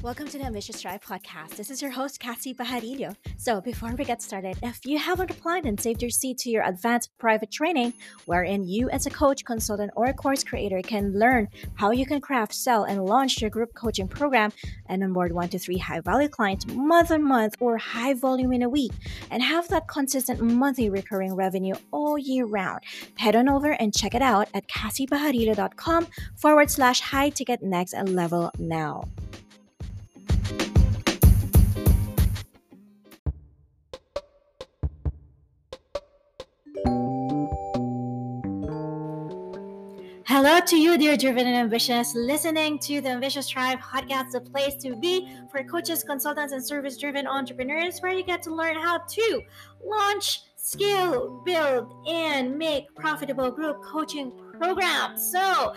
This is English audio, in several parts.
Welcome to the Ambitious Drive Podcast. This is your host, Cassie Pajarillo. So before we get started, if you haven't applied and saved your seat to your advanced private training, wherein you as a coach, consultant, or a course creator can learn how you can craft, sell, and launch your group coaching program and onboard 1 to 3 high-value clients month on month or high volume in a week and have that consistent monthly recurring revenue all year round, head on over and check it out at cassiepajarillo.com/high-ticket-next-level now. Hello to you, dear driven and ambitious, listening to the Ambitious Tribe Podcast, the place to be for coaches, consultants, and service-driven entrepreneurs, where you get to learn how to launch, scale, build, and make profitable group coaching programs. So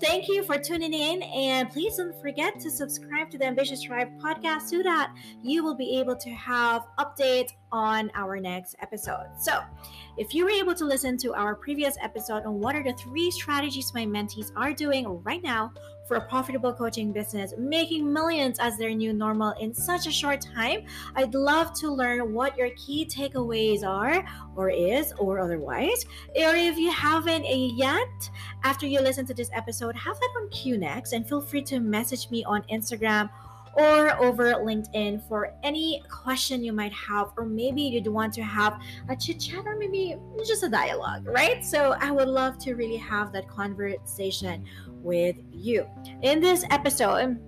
thank you for tuning in, and please don't forget to subscribe to the Ambitious Tribe Podcast so that you will be able to have updates on our next episode. So if you were able to listen to our previous episode on what are the 3 strategies my mentees are doing right now for a profitable coaching business, making millions as their new normal in such a short time, I'd love to learn what your key takeaways are or otherwise. Or if you haven't yet, after you listen to this episode, have that on Q next and feel free to message me on Instagram or over LinkedIn for any question you might have, or maybe you'd want to have a chit chat or maybe just a dialogue, right? So I would love to really have that conversation with you. In this episode,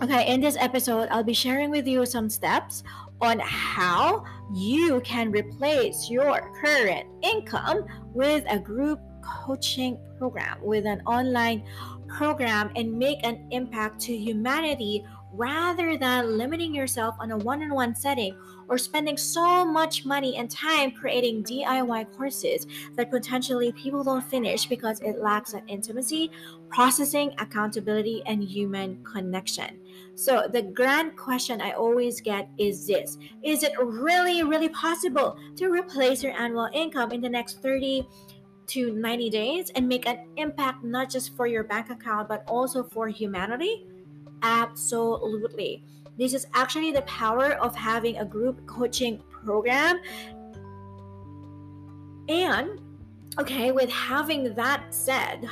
I'll be sharing with you some steps on how you can replace your current income with a group coaching program, with an online program, and make an impact to humanity rather than limiting yourself on a one-on-one setting or spending so much money and time creating DIY courses that potentially people don't finish because it lacks that intimacy, processing, accountability, and human connection. So the grand question I always get is this: is it really, really possible to replace your annual income in the next 30 to 90 days and make an impact not just for your bank account but also for humanity? Absolutely. This is actually the power of having a group coaching program. And with having that said,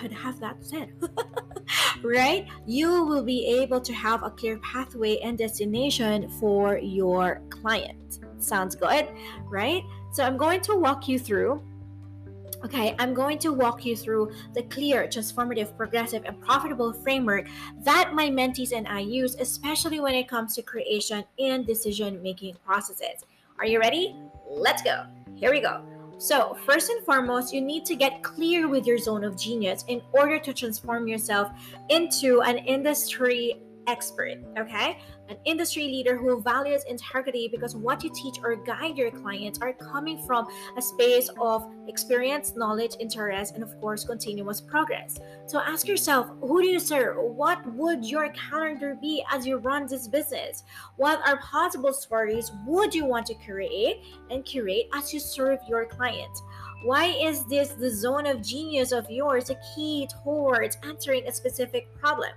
right? You will be able to have a clear pathway and destination for your client. Sounds good, right? So I'm going to walk you through the clear, transformative, progressive, and profitable framework that my mentees and I use, especially when it comes to creation and decision-making processes. Are you ready? Let's go. Here we go. So first and foremost, you need to get clear with your zone of genius in order to transform yourself into an industry expert, okay? An industry leader who values integrity, because what you teach or guide your clients are coming from a space of experience, knowledge, interest, and of course, continuous progress. So ask yourself, who do you serve? What would your calendar be as you run this business? What are possible stories would you want to curate as you serve your clients? Why is this the zone of genius of yours, a key towards answering a specific problem?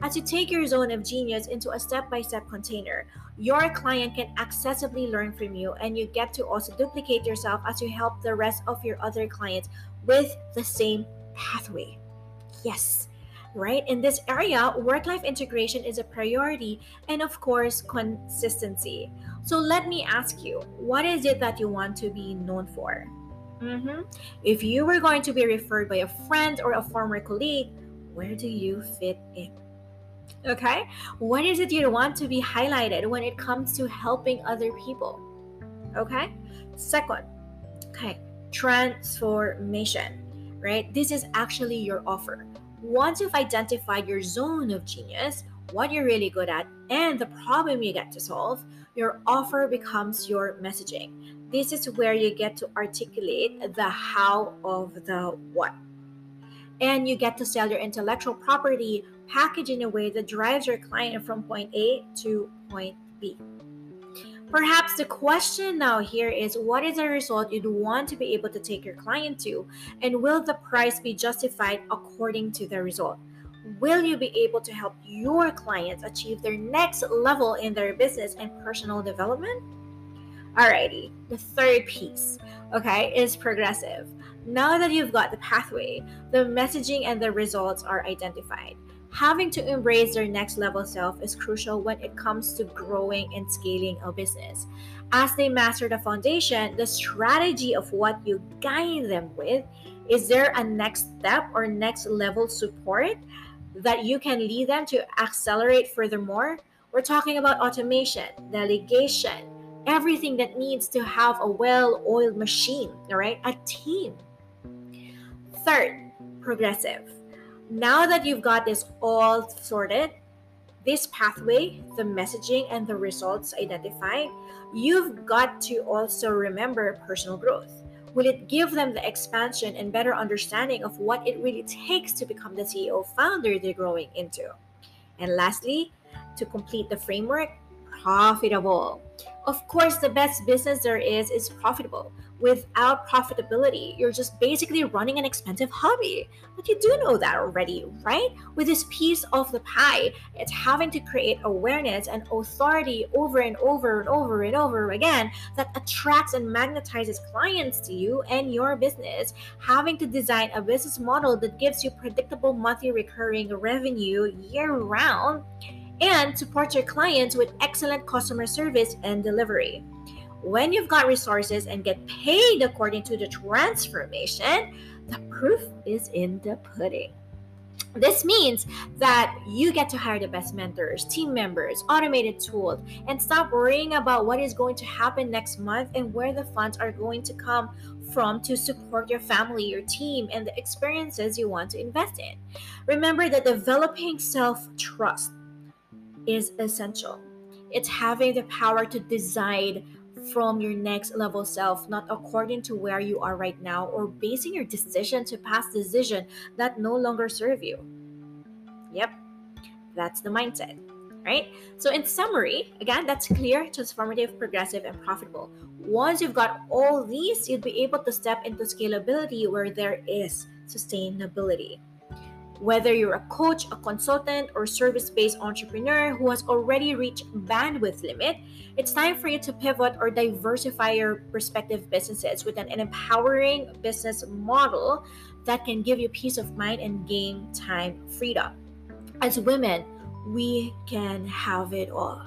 As you take your zone of genius into a step-by-step container, your client can accessibly learn from you, and you get to also duplicate yourself as you help the rest of your other clients with the same pathway. Yes, right? In this area, work-life integration is a priority, and of course, consistency. So let me ask you, what is it that you want to be known for? If you were going to be referred by a friend or a former colleague, where do you fit in? Okay, what is it you want to be highlighted when it comes to helping other people? Okay, second, transformation, right? This is actually your offer. Once you've identified your zone of genius, what you're really good at, and the problem you get to solve, your offer becomes your messaging. This is where you get to articulate the how of the what. And you get to sell your intellectual property package in a way that drives your client from point A to point B. Perhaps the question now here is, what is the result you'd want to be able to take your client to, and will the price be justified according to the result? will you be able to help your clients achieve their next level in their business and personal development? Alrighty, the third piece, okay, is progressive. Now that you've got the pathway, the messaging and the results are identified. Having to embrace their next level self is crucial when it comes to growing and scaling a business. As they master the foundation, the strategy of what you guide them with, is there a next step or next level support that you can lead them to accelerate furthermore? We're talking about automation, delegation, everything that needs to have a well-oiled machine, all right? A team. Third, progressive. Now that you've got this all sorted, this pathway, the messaging, and the results identified, you've got to also remember personal growth. Will it give them the expansion and better understanding of what it really takes to become the CEO founder they're growing into? And lastly, to complete the framework, profitable. Of course, the best business there is profitable. Without profitability, you're just basically running an expensive hobby. But you do know that already, right? With this piece of the pie, it's having to create awareness and authority over and over and over and over again that attracts and magnetizes clients to you and your business. Having to design a business model that gives you predictable monthly recurring revenue year-round and support your clients with excellent customer service and delivery. When you've got resources and get paid according to the transformation, the proof is in the pudding. This means that you get to hire the best mentors, team members, automated tools, and stop worrying about what is going to happen next month and where the funds are going to come from to support your family, your team, and the experiences you want to invest in. Remember that developing self-trust is essential. It's having the power to decide from your next level self, not according to where you are right now, or basing your decision to past decision that no longer serve you. Yep, that's the mindset, right? So in summary, again, that's clear, transformative, progressive, and profitable. Once you've got all these, you'd be able to step into scalability where there is sustainability. Whether you're a coach, a consultant, or service-based entrepreneur who has already reached bandwidth limit, it's time for you to pivot or diversify your respective businesses with an empowering business model that can give you peace of mind and game time freedom. As women, we can have it all.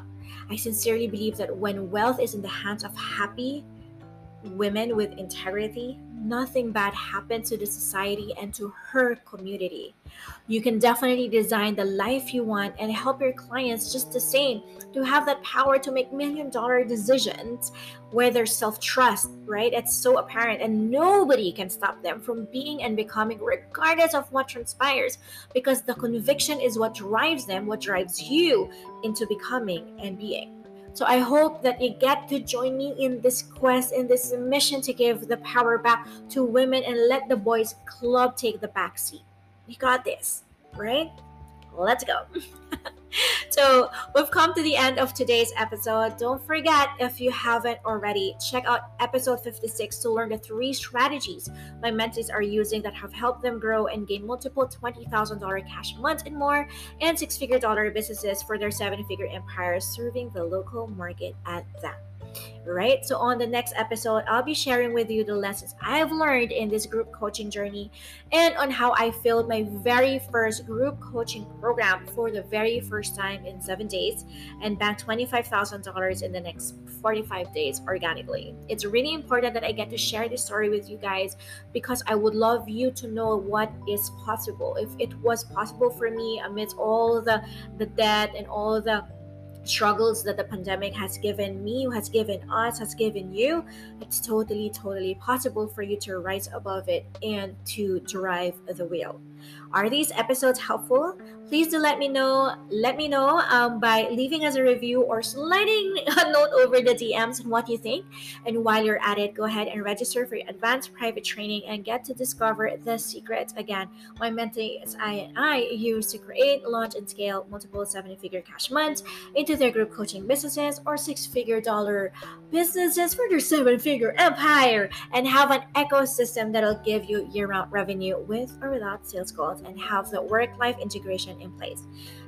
I sincerely believe that when wealth is in the hands of happy women with integrity, nothing bad happens to the society and to her community. You can definitely design the life you want and help your clients just the same to have that power to make $1 million decisions where there's self-trust, right? It's so apparent and nobody can stop them from being and becoming regardless of what transpires, because the conviction is what drives them, what drives you into becoming and being. So I hope that you get to join me in this quest, in this mission to give the power back to women and let the boys club take the back seat. We got this, right? Let's go. So we've come to the end of today's episode. Don't forget, if you haven't already, check out episode 56 to learn the 3 strategies my mentees are using that have helped them grow and gain multiple $20,000 cash months and more, and $6-figure businesses for their 7-figure empires, serving the local market at that. Right? So on the next episode, I'll be sharing with you the lessons I've learned in this group coaching journey and on how I filled my very first group coaching program for the very first time in 7 days and banked $25,000 in the next 45 days organically. It's really important that I get to share this story with you guys, because I would love you to know what is possible. If it was possible for me amidst all the debt and all the struggles that the pandemic has given me, has given us, has given you, it's totally possible for you to rise above it and to drive the wheel. Are these episodes helpful? please do let me know by leaving us a review or sliding a note over the DMs on what you think. And while you're at it, go ahead and register for your advanced private training and get to discover the secrets. Again, my mentees and I use to create, launch, and scale multiple seven-figure cash months into their group coaching businesses or six-figure dollar businesses for their seven-figure empire, and have an ecosystem that'll give you year-round revenue with or without sales goals, and have the work-life integration in place.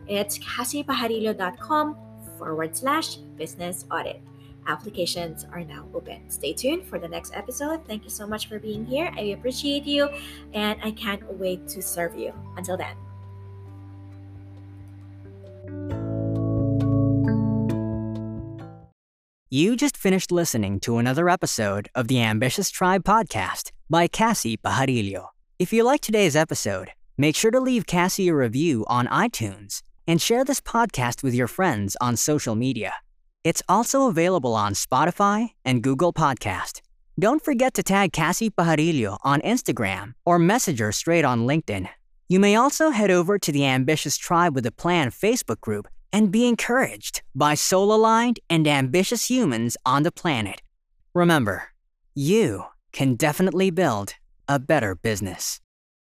It's cassiepajarillo.com/business audit. Applications are now open. Stay tuned for the next episode. Thank you so much for being here. I appreciate you, and I can't wait to serve you. Until then. You just finished listening to another episode of the Ambitious Tribe podcast by Cassie Pajarillo. If you liked today's episode, make sure to leave Cassie a review on iTunes and share this podcast with your friends on social media. It's also available on Spotify and Google Podcast. Don't forget to tag Cassie Pajarillo on Instagram or message her straight on LinkedIn. You may also head over to the Ambitious Tribe with a Plan Facebook group and be encouraged by soul-aligned and ambitious humans on the planet. Remember, you can definitely build a better business.